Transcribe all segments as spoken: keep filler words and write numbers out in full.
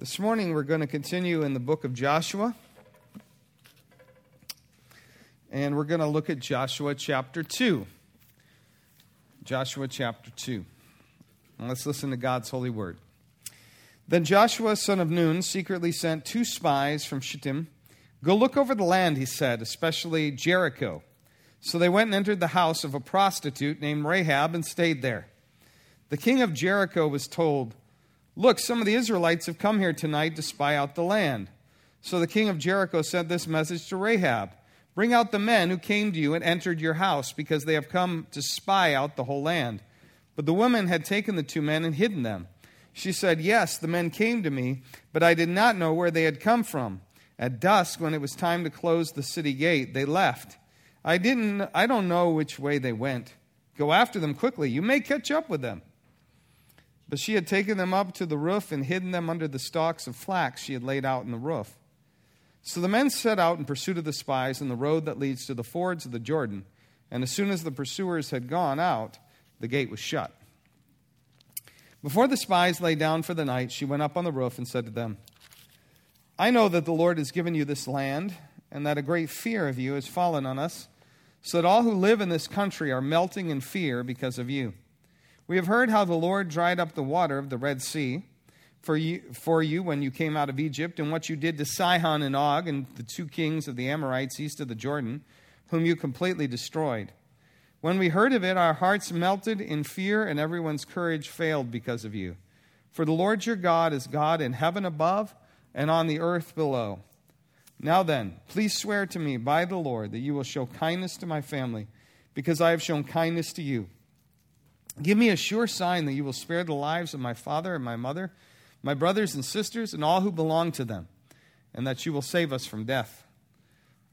This morning we're going to continue in the book of Joshua, and we're going to look at Joshua chapter two. Joshua chapter two. And let's listen to God's holy word. Then Joshua, son of Nun, secretly sent two spies from Shittim. Go look over the land, he said, especially Jericho. So they went and entered the house of a prostitute named Rahab and stayed there. The king of Jericho was told, "Look, some of the Israelites have come here tonight to spy out the land." So the king of Jericho sent this message to Rahab, "Bring out the men who came to you and entered your house, because they have come to spy out the whole land." But the woman had taken the two men and hidden them. She said, "Yes, the men came to me, but I did not know where they had come from. At dusk, when it was time to close the city gate, they left. I didn't. I don't know which way they went. Go after them quickly. You may catch up with them." But she had taken them up to the roof and hidden them under the stalks of flax she had laid out in the roof. So the men set out in pursuit of the spies on the road that leads to the fords of the Jordan. And as soon as the pursuers had gone out, the gate was shut. Before the spies lay down for the night, she went up on the roof and said to them, "I know that the Lord has given you this land, and that a great fear of you has fallen on us, so that all who live in this country are melting in fear because of you. We have heard how the Lord dried up the water of the Red Sea for you, for you when you came out of Egypt, and what you did to Sihon and Og and the two kings of the Amorites east of the Jordan, whom you completely destroyed. When we heard of it, our hearts melted in fear, and everyone's courage failed because of you. For the Lord your God is God in heaven above and on the earth below. Now then, please swear to me by the Lord that you will show kindness to my family, because I have shown kindness to you. Give me a sure sign that you will spare the lives of my father and my mother, my brothers and sisters, and all who belong to them, and that you will save us from death."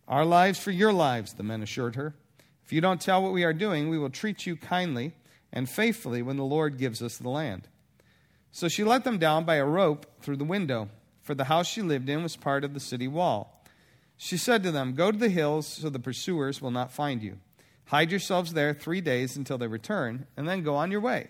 "Our lives for your lives," the men assured her. "If you don't tell what we are doing, we will treat you kindly and faithfully when the Lord gives us the land." So she let them down by a rope through the window, for the house she lived in was part of the city wall. She said to them, "Go to the hills so the pursuers will not find you. Hide yourselves there three days until they return, and then go on your way."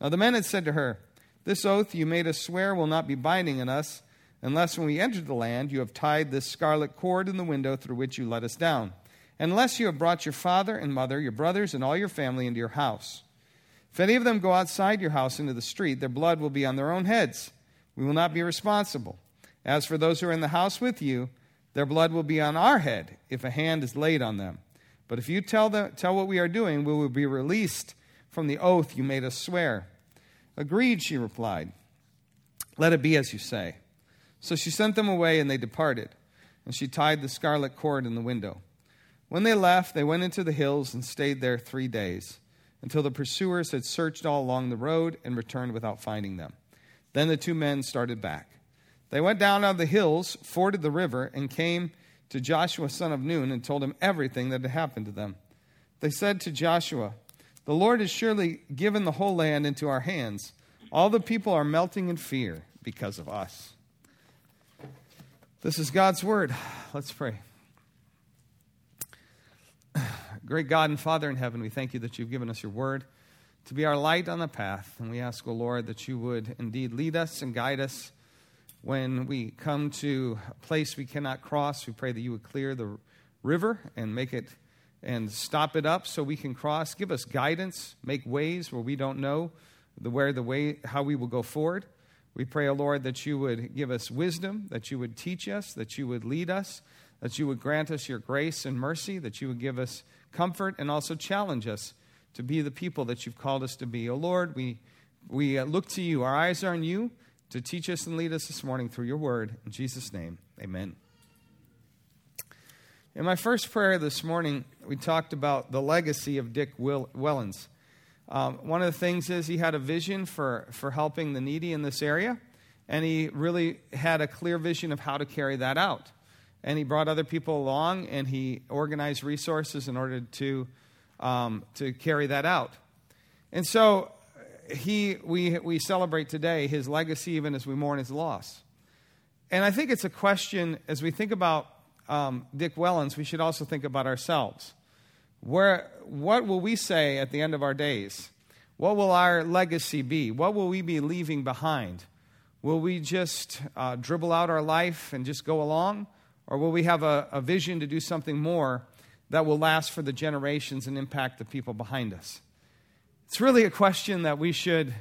Now the men had said to her, "This oath you made us swear will not be binding on us, unless when we enter the land you have tied this scarlet cord in the window through which you let us down, unless you have brought your father and mother, your brothers, and all your family into your house. If any of them go outside your house into the street, their blood will be on their own heads. We will not be responsible. As for those who are in the house with you, their blood will be on our head if a hand is laid on them. But if you tell them, tell what we are doing, we will be released from the oath you made us swear." "Agreed," she replied. "Let it be as you say." So she sent them away, and they departed, and she tied the scarlet cord in the window. When they left, they went into the hills and stayed there three days, until the pursuers had searched all along the road and returned without finding them. Then the two men started back. They went down out of the hills, forded the river, and came to Joshua son of Nun and told him everything that had happened to them. They said to Joshua, "The Lord has surely given the whole land into our hands. All the people are melting in fear because of us." This is God's word. Let's pray. Great God and Father in heaven, we thank you that you've given us your word to be our light on the path. And we ask, O Lord, that you would indeed lead us and guide us. When we come to a place we cannot cross, we pray that you would clear the river and make it and stop it up so we can cross. Give us guidance, make ways where we don't know the where the way how we will go forward. We pray, O Lord, that you would give us wisdom, that you would teach us, that you would lead us, that you would grant us your grace and mercy, that you would give us comfort and also challenge us to be the people that you've called us to be. O Lord, we we look to you. Our eyes are on you, to teach us and lead us this morning through your word. In Jesus' name, amen. In my first prayer this morning, we talked about the legacy of Dick Wellens. Um, one of the things is he had a vision for, for helping the needy in this area, and he really had a clear vision of how to carry that out. And he brought other people along, and he organized resources in order to, um, to carry that out. And so He, we we celebrate today his legacy even as we mourn his loss. And I think it's a question, as we think about um, Dick Wellens, we should also think about ourselves. Where, what will we say at the end of our days? What will our legacy be? What will we be leaving behind? Will we just uh, dribble out our life and just go along? Or will we have a, a vision to do something more that will last for the generations and impact the people behind us? It's really a question that we should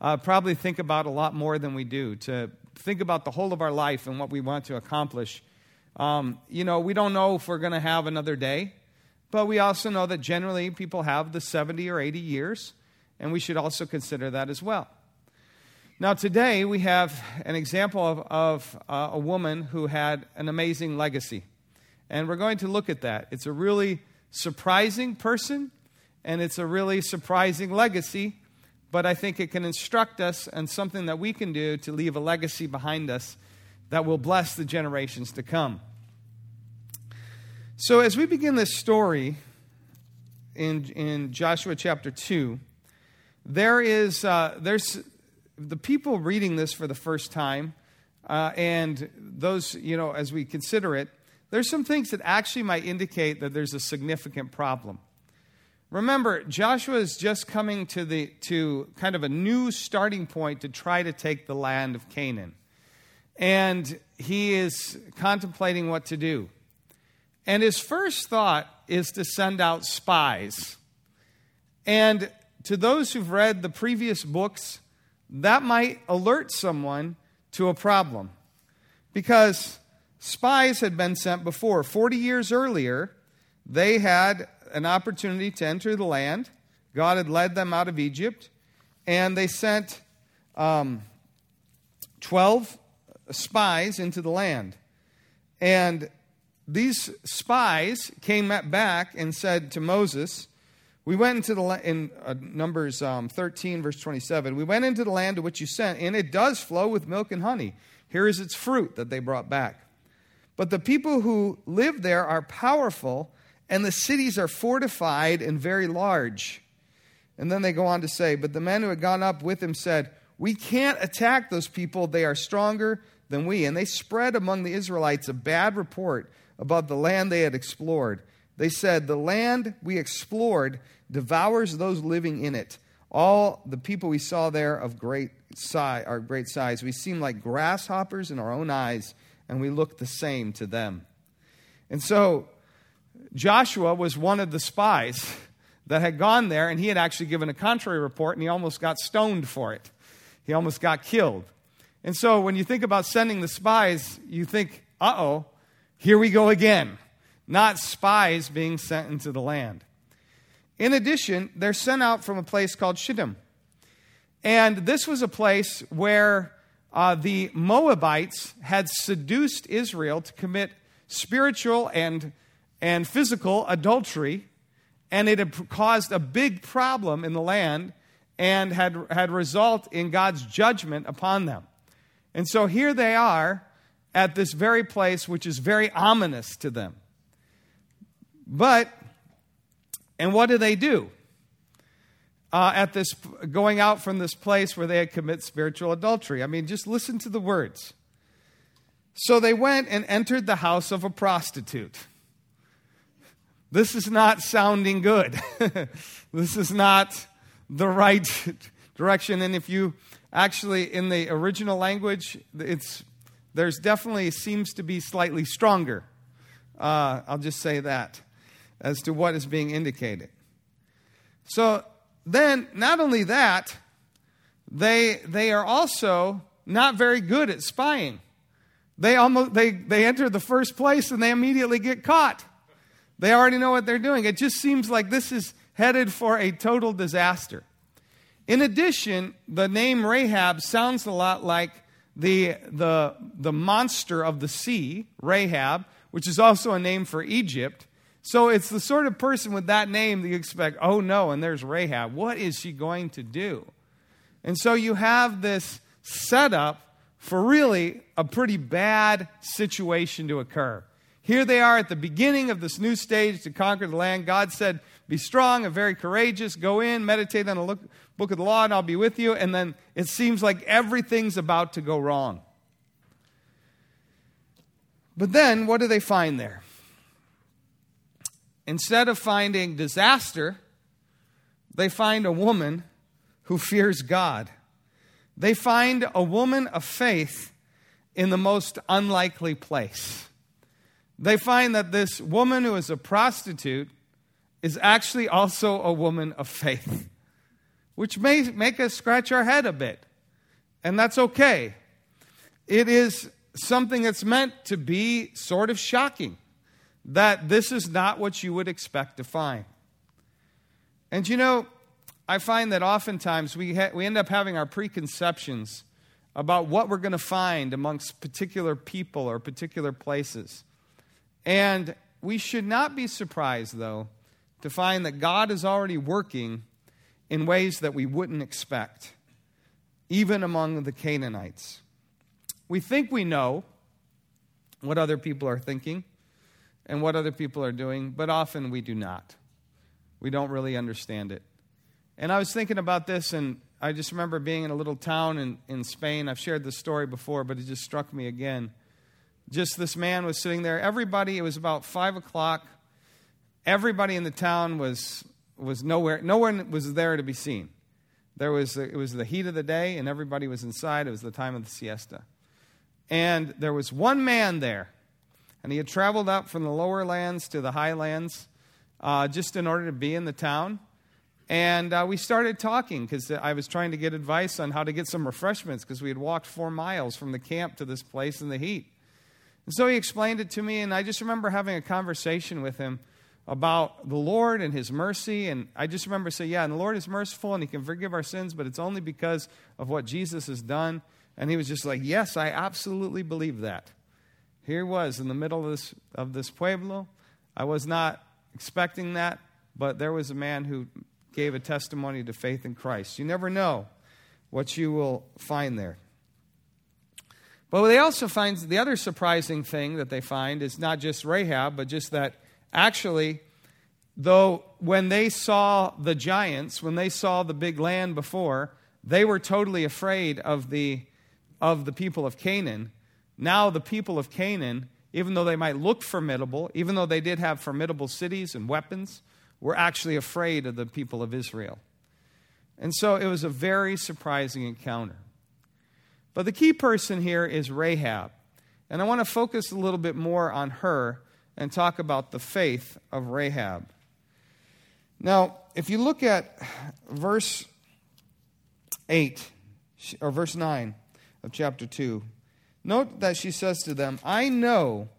uh, probably think about a lot more than we do, to think about the whole of our life and what we want to accomplish. Um, you know, we don't know if we're going to have another day, but we also know that generally people have the seventy or eighty years, and we should also consider that as well. Now, today, we have an example of, of uh, a woman who had an amazing legacy. And we're going to look at that. It's a really surprising person, and it's a really surprising legacy. But I think it can instruct us on something that we can do to leave a legacy behind us that will bless the generations to come. So as we begin this story in, in Joshua chapter two, there is... Uh, there's the people reading this for the first time, uh, and those, you know, as we consider it, there's some things that actually might indicate that there's a significant problem. Remember, Joshua is just coming to the to kind of a new starting point to try to take the land of Canaan. And he is contemplating what to do. And his first thought is to send out spies. And to those who've read the previous books, that might alert someone to a problem, because spies had been sent before. Forty years earlier, they had an opportunity to enter the land. God had led them out of Egypt, and they sent um, twelve spies into the land. And these spies came back and said to Moses... We went into the in uh, Numbers um, thirteen, verse twenty-seven. We went into the land to which you sent, and it does flow with milk and honey. Here is its fruit that they brought back. But the people who live there are powerful, and the cities are fortified and very large. And then they go on to say, but the men who had gone up with him said, we can't attack those people. They are stronger than we. And they spread among the Israelites a bad report about the land they had explored. They said, the land we explored devours those living in it. All the people we saw there of great size, are great size. We seem like grasshoppers in our own eyes, and we look the same to them. And so Joshua was one of the spies that had gone there, and he had actually given a contrary report, and he almost got stoned for it. He almost got killed. And so when you think about sending the spies, you think, uh-oh, here we go again. Not spies being sent into the land. In addition, they're sent out from a place called Shittim. And this was a place where uh, the Moabites had seduced Israel to commit spiritual and, and physical adultery, and it had caused a big problem in the land and had, had resulted in God's judgment upon them. And so here they are at this very place, which is very ominous to them. But, and what do they do uh, at this, going out from this place where they had commit spiritual adultery? I mean, just listen to the words. So they went and entered the house of a prostitute. This is not sounding good. This is not the right direction. And if you actually, in the original language, it's there's definitely seems to be slightly stronger. Uh, I'll just say that, as to what is being indicated. So then, not only that, they they are also not very good at spying. They almost they, they enter the first place and they immediately get caught. They already know what they're doing. It just seems like this is headed for a total disaster. In addition, the name Rahab sounds a lot like the the the monster of the sea, Rahab, which is also a name for Egypt. So it's the sort of person with that name that you expect, oh no, and there's Rahab. What is she going to do? And so you have this setup for really a pretty bad situation to occur. Here they are at the beginning of this new stage to conquer the land. God said, be strong and very courageous. Go in, meditate on the book of the law, and I'll be with you. And then it seems like everything's about to go wrong. But then, what do they find there? Instead of finding disaster, they find a woman who fears God. They find a woman of faith in the most unlikely place. They find that this woman who is a prostitute is actually also a woman of faith, which may make us scratch our head a bit. And that's okay. It is something that's meant to be sort of shocking, that this is not what you would expect to find. And you know, I find that oftentimes we ha- we end up having our preconceptions about what we're going to find amongst particular people or particular places. And we should not be surprised, though, to find that God is already working in ways that we wouldn't expect, even among the Canaanites. We think we know what other people are thinking and what other people are doing, but often we do not. We don't really understand it. And I was thinking about this, and I just remember being in a little town in, in Spain. I've shared this story before, but it just struck me again. Just this man was sitting there. Everybody, it was about five o'clock. Everybody in the town was was nowhere. No one was there to be seen. There was It was the heat of the day, and everybody was inside. It was the time of the siesta. And there was one man there, and he had traveled up from the lower lands to the highlands uh, just in order to be in the town. And uh, we started talking because I was trying to get advice on how to get some refreshments because we had walked four miles from the camp to this place in the heat. And so he explained it to me, and I just remember having a conversation with him about the Lord and his mercy. And I just remember saying, yeah, and the Lord is merciful and he can forgive our sins, but it's only because of what Jesus has done. And he was just like, yes, I absolutely believe that. Here he was in the middle of this, of this pueblo. I was not expecting that, but there was a man who gave a testimony to faith in Christ. You never know what you will find there. But they also find the other surprising thing that they find is not just Rahab, but just that actually, though, when they saw the giants, when they saw the big land before, they were totally afraid of the of the people of Canaan. Now the people of Canaan, even though they might look formidable, even though they did have formidable cities and weapons, were actually afraid of the people of Israel. And so it was a very surprising encounter. But the key person here is Rahab. And I want to focus a little bit more on her and talk about the faith of Rahab. Now, if you look at verse eight, or verse nine of chapter two, note that she says to them, I know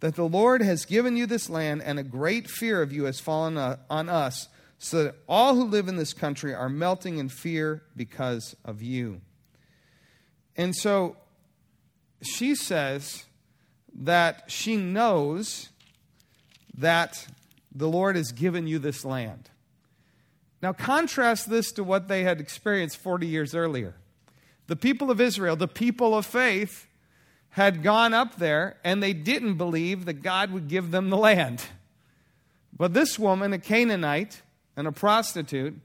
that the Lord has given you this land, and a great fear of you has fallen on us, so that all who live in this country are melting in fear because of you. And so she says that she knows that the Lord has given you this land. Now contrast this to what they had experienced forty years earlier. The people of Israel, the people of faith, had gone up there and they didn't believe that God would give them the land. But this woman, a Canaanite and a prostitute,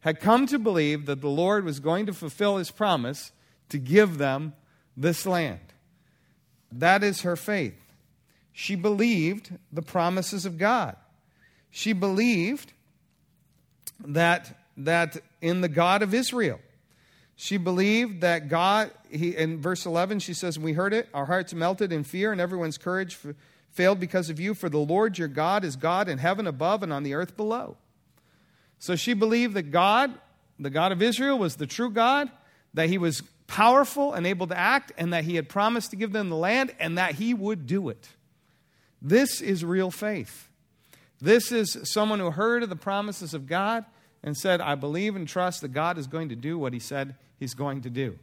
had come to believe that the Lord was going to fulfill his promise to give them this land. That is her faith. She believed the promises of God. She believed that that in the God of Israel. She believed that God, he, in verse eleven, she says, we heard it, our hearts melted in fear, and everyone's courage f- failed because of you, for the Lord your God is God in heaven above and on the earth below. So she believed that God, the God of Israel, was the true God, that he was powerful and able to act, and that he had promised to give them the land, and that he would do it. This is real faith. This is someone who heard of the promises of God and said, I believe and trust that God is going to do what he said he's going to do.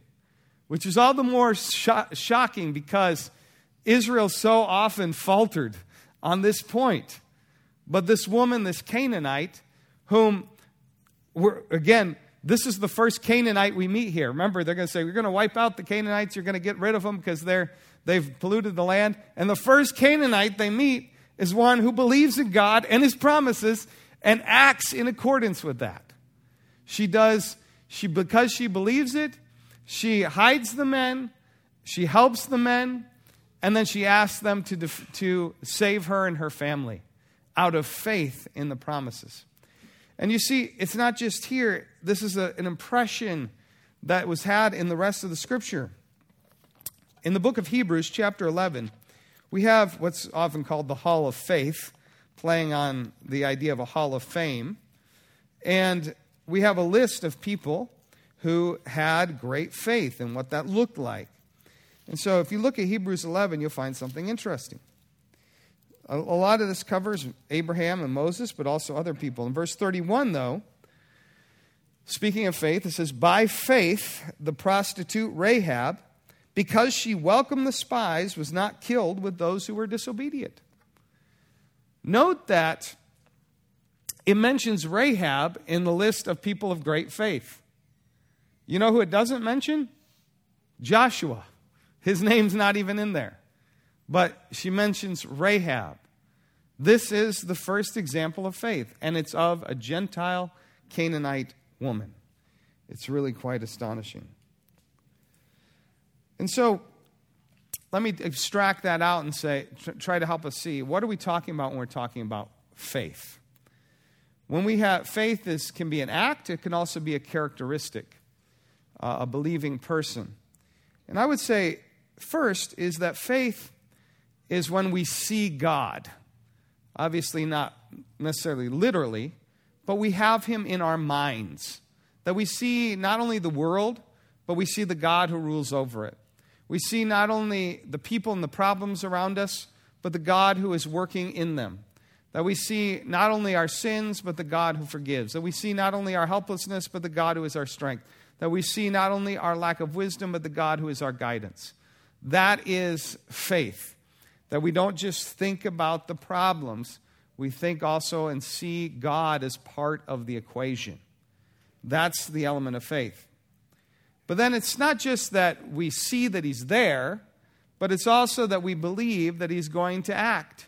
Which is all the more sho- shocking because Israel so often faltered on this point. But this woman, this Canaanite, whom, we're, again, this is the first Canaanite we meet here. Remember, they're going to say, we're going to wipe out the Canaanites. You're going to get rid of them because they're, they've polluted the land. And the first Canaanite they meet is one who believes in God and his promises and acts in accordance with that. She does, she because she believes it, she hides the men, she helps the men, and then she asks them to, def- to save her and her family out of faith in the promises. And you see, it's not just here. This is a, an impression that was had in the rest of the Scripture. In the book of Hebrews, chapter eleven, we have what's often called the Hall of Faith, playing on the idea of a Hall of Fame. And we have a list of people who had great faith and what that looked like. And so if you look at Hebrews eleven, you'll find something interesting. A, a lot of this covers Abraham and Moses, but also other people. In verse thirty-one, though, speaking of faith, it says, "By faith, the prostitute Rahab, because she welcomed the spies, was not killed with those who were disobedient." Note that it mentions Rahab in the list of people of great faith. You know who it doesn't mention? Joshua. His name's not even in there. But she mentions Rahab. This is the first example of faith, and it's of a Gentile Canaanite woman. It's really quite astonishing. And so, let me extract that out and say, try to help us see, what are we talking about when we're talking about faith? When we have faith, is can be an act. It can also be a characteristic, uh, a believing person. And I would say, first, is that faith is when we see God. Obviously not necessarily literally, but we have him in our minds. That we see not only the world, but we see the God who rules over it. We see not only the people and the problems around us, but the God who is working in them. That we see not only our sins, but the God who forgives. That we see not only our helplessness, but the God who is our strength. That we see not only our lack of wisdom, but the God who is our guidance. That is faith. That we don't just think about the problems, we think also and see God as part of the equation. That's the element of faith. But then it's not just that we see that he's there, but it's also that we believe that he's going to act.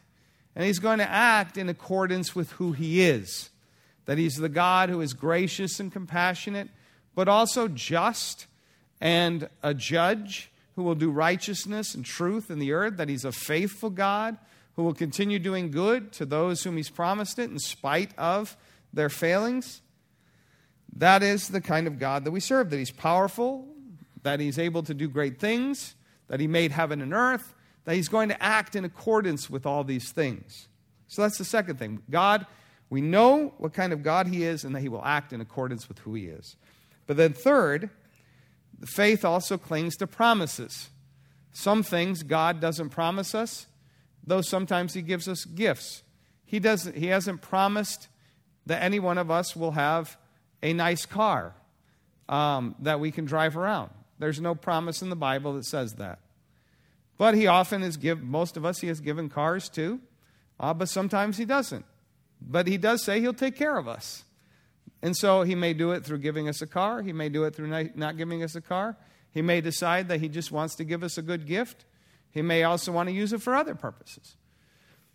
And he's going to act in accordance with who he is. That he's the God who is gracious and compassionate, but also just and a judge who will do righteousness and truth in the earth. That he's a faithful God who will continue doing good to those whom he's promised it in spite of their failings. That is the kind of God that we serve, that he's powerful, that he's able to do great things, that he made heaven and earth, that he's going to act in accordance with all these things. So that's the second thing. God, we know what kind of God he is and that he will act in accordance with who he is. But then third, the faith also clings to promises. Some things God doesn't promise us, though sometimes he gives us gifts. He doesn't, he hasn't promised that any one of us will have a nice car um, that we can drive around. There's no promise in the Bible that says that. But he often is give most of us he has given cars to, uh, but sometimes he doesn't. But he does say he'll take care of us. And so he may do it through giving us a car. He may do it through not giving us a car. He may decide that he just wants to give us a good gift. He may also want to use it for other purposes.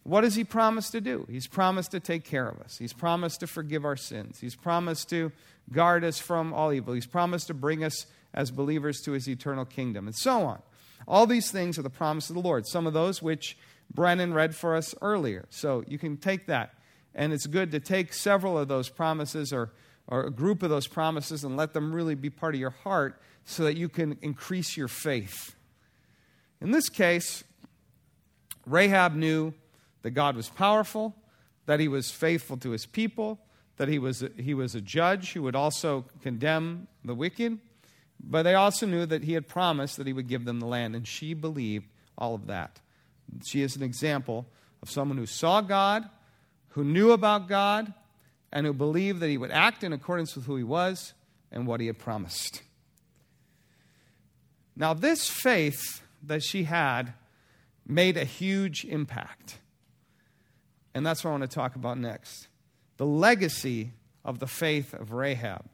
What does he promise to do? He's promised to take care of us. He's promised to forgive our sins. He's promised to guard us from all evil. He's promised to bring us as believers to his eternal kingdom, and so on. All these things are the promise of the Lord, some of those which Brennan read for us earlier. So you can take that, and it's good to take several of those promises or, or a group of those promises and let them really be part of your heart so that you can increase your faith. In this case, Rahab knew that God was powerful, that he was faithful to his people, that he was he was a judge who would also condemn the wicked. But they also knew that he had promised that he would give them the land, and she believed all of that. She is an example of someone who saw God, who knew about God, and who believed that he would act in accordance with who he was and what he had promised. Now, this faith that she had made a huge impact. And that's what I want to talk about next. The legacy of the faith of Rahab.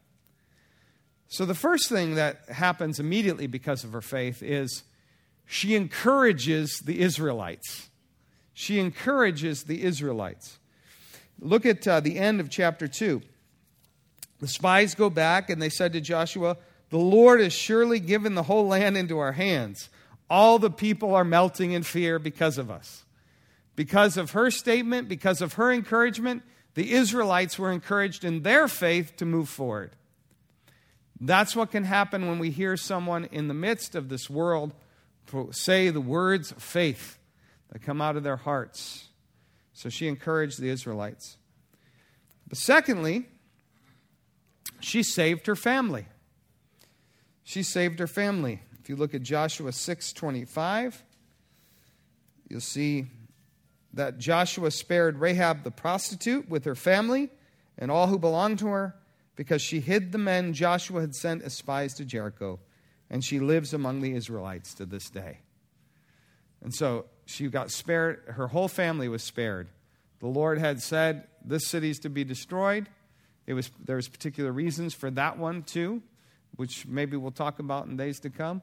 So the first thing that happens immediately because of her faith is she encourages the Israelites. She encourages the Israelites. Look at uh, the end of chapter two. The spies go back and they said to Joshua, "The Lord has surely given the whole land into our hands. All the people are melting in fear because of us." Because of her statement, because of her encouragement, the Israelites were encouraged in their faith to move forward. That's what can happen when we hear someone in the midst of this world say the words of faith that come out of their hearts. So she encouraged the Israelites. But secondly, she saved her family. She saved her family. If you look at Joshua six twenty-five, you'll see that Joshua spared Rahab the prostitute with her family and all who belonged to her, because she hid the men Joshua had sent as spies to Jericho, and she lives among the Israelites to this day. And so she got spared. Her whole family was spared. The Lord had said, this city's to be destroyed. It was there was particular reasons for that one too, which maybe we'll talk about in days to come.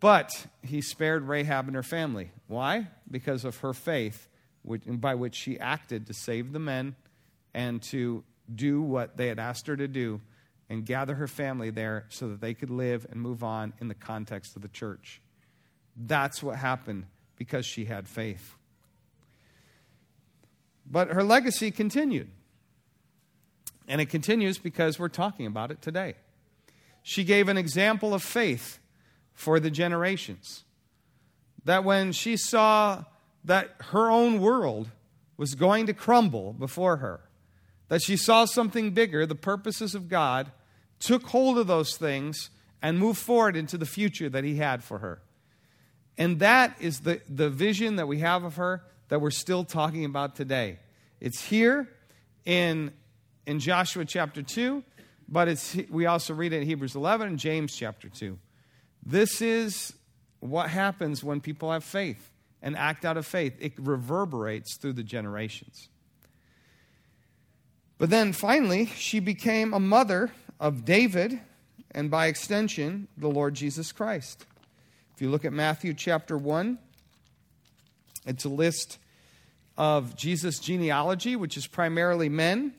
But he spared Rahab and her family. Why? Because of her faith, which, by which she acted to save the men and to do what they had asked her to do and gather her family there so that they could live and move on in the context of the church. That's what happened because she had faith. But her legacy continued. And it continues because we're talking about it today. She gave an example of faith for the generations. That when she saw that her own world was going to crumble before her, that she saw something bigger, the purposes of God, took hold of those things and moved forward into the future that he had for her. And that is the, the vision that we have of her that we're still talking about today. It's here in, in Joshua chapter two, but it's we also read it in Hebrews eleven and James chapter two. This is what happens when people have faith and act out of faith. It reverberates through the generations. But then finally, she became a mother of David and by extension, the Lord Jesus Christ. If you look at Matthew chapter one, it's a list of Jesus' genealogy, which is primarily men.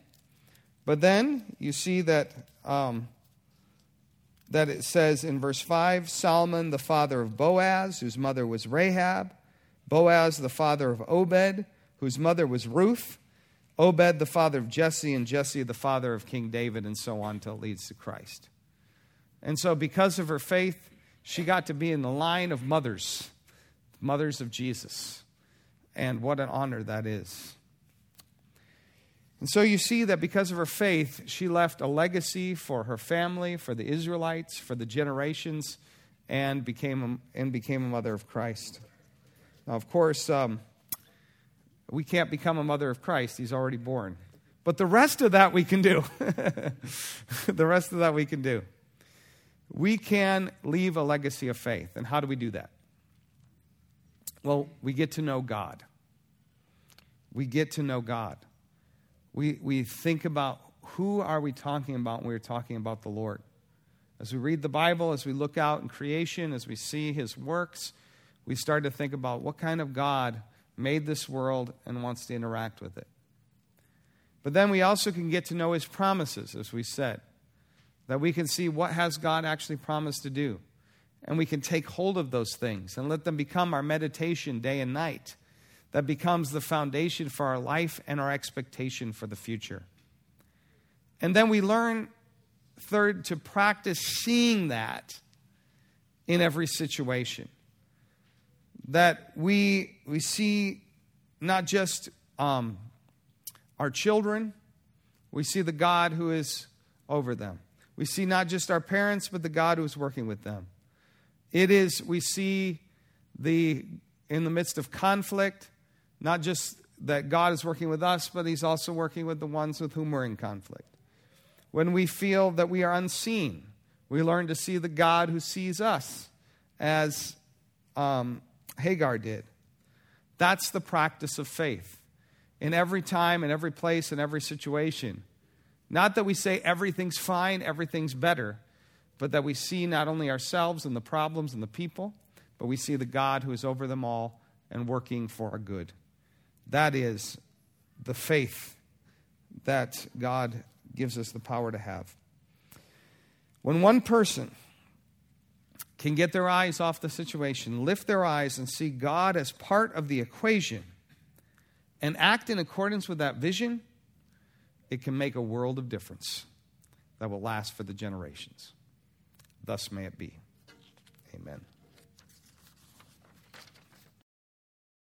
But then you see that... Um, That it says in verse five, Salmon, the father of Boaz, whose mother was Rahab. Boaz, the father of Obed, whose mother was Ruth. Obed, the father of Jesse, and Jesse, the father of King David, and so on until it leads to Christ. And so because of her faith, she got to be in the line of mothers, mothers of Jesus. And what an honor that is. And so you see that because of her faith, she left a legacy for her family, for the Israelites, for the generations, and became a, and became a mother of Christ. Now, of course, um, we can't become a mother of Christ. He's already born. But the rest of that we can do. The rest of that we can do. We can leave a legacy of faith. And how do we do that? Well, we get to know God. We get to know God. We we think about who are we talking about when we're talking about the Lord. As we read the Bible, as we look out in creation, as we see his works, we start to think about what kind of God made this world and wants to interact with it. But then we also can get to know his promises, as we said, that we can see what has God actually promised to do. And we can take hold of those things and let them become our meditation day and night. That becomes the foundation for our life and our expectation for the future. And then we learn, third, to practice seeing that in every situation. That we, we see not just um, our children, we see the God who is over them. We see not just our parents, but the God who is working with them. It is, we see the in the midst of conflict, not just that God is working with us, but he's also working with the ones with whom we're in conflict. When we feel that we are unseen, we learn to see the God who sees us, as um, Hagar did. That's the practice of faith. In every time, in every place, in every situation. Not that we say everything's fine, everything's better, but that we see not only ourselves and the problems and the people, but we see the God who is over them all and working for our good. That is the faith that God gives us the power to have. When one person can get their eyes off the situation, lift their eyes and see God as part of the equation, and act in accordance with that vision, it can make a world of difference. that will last for the generations. Thus may it be.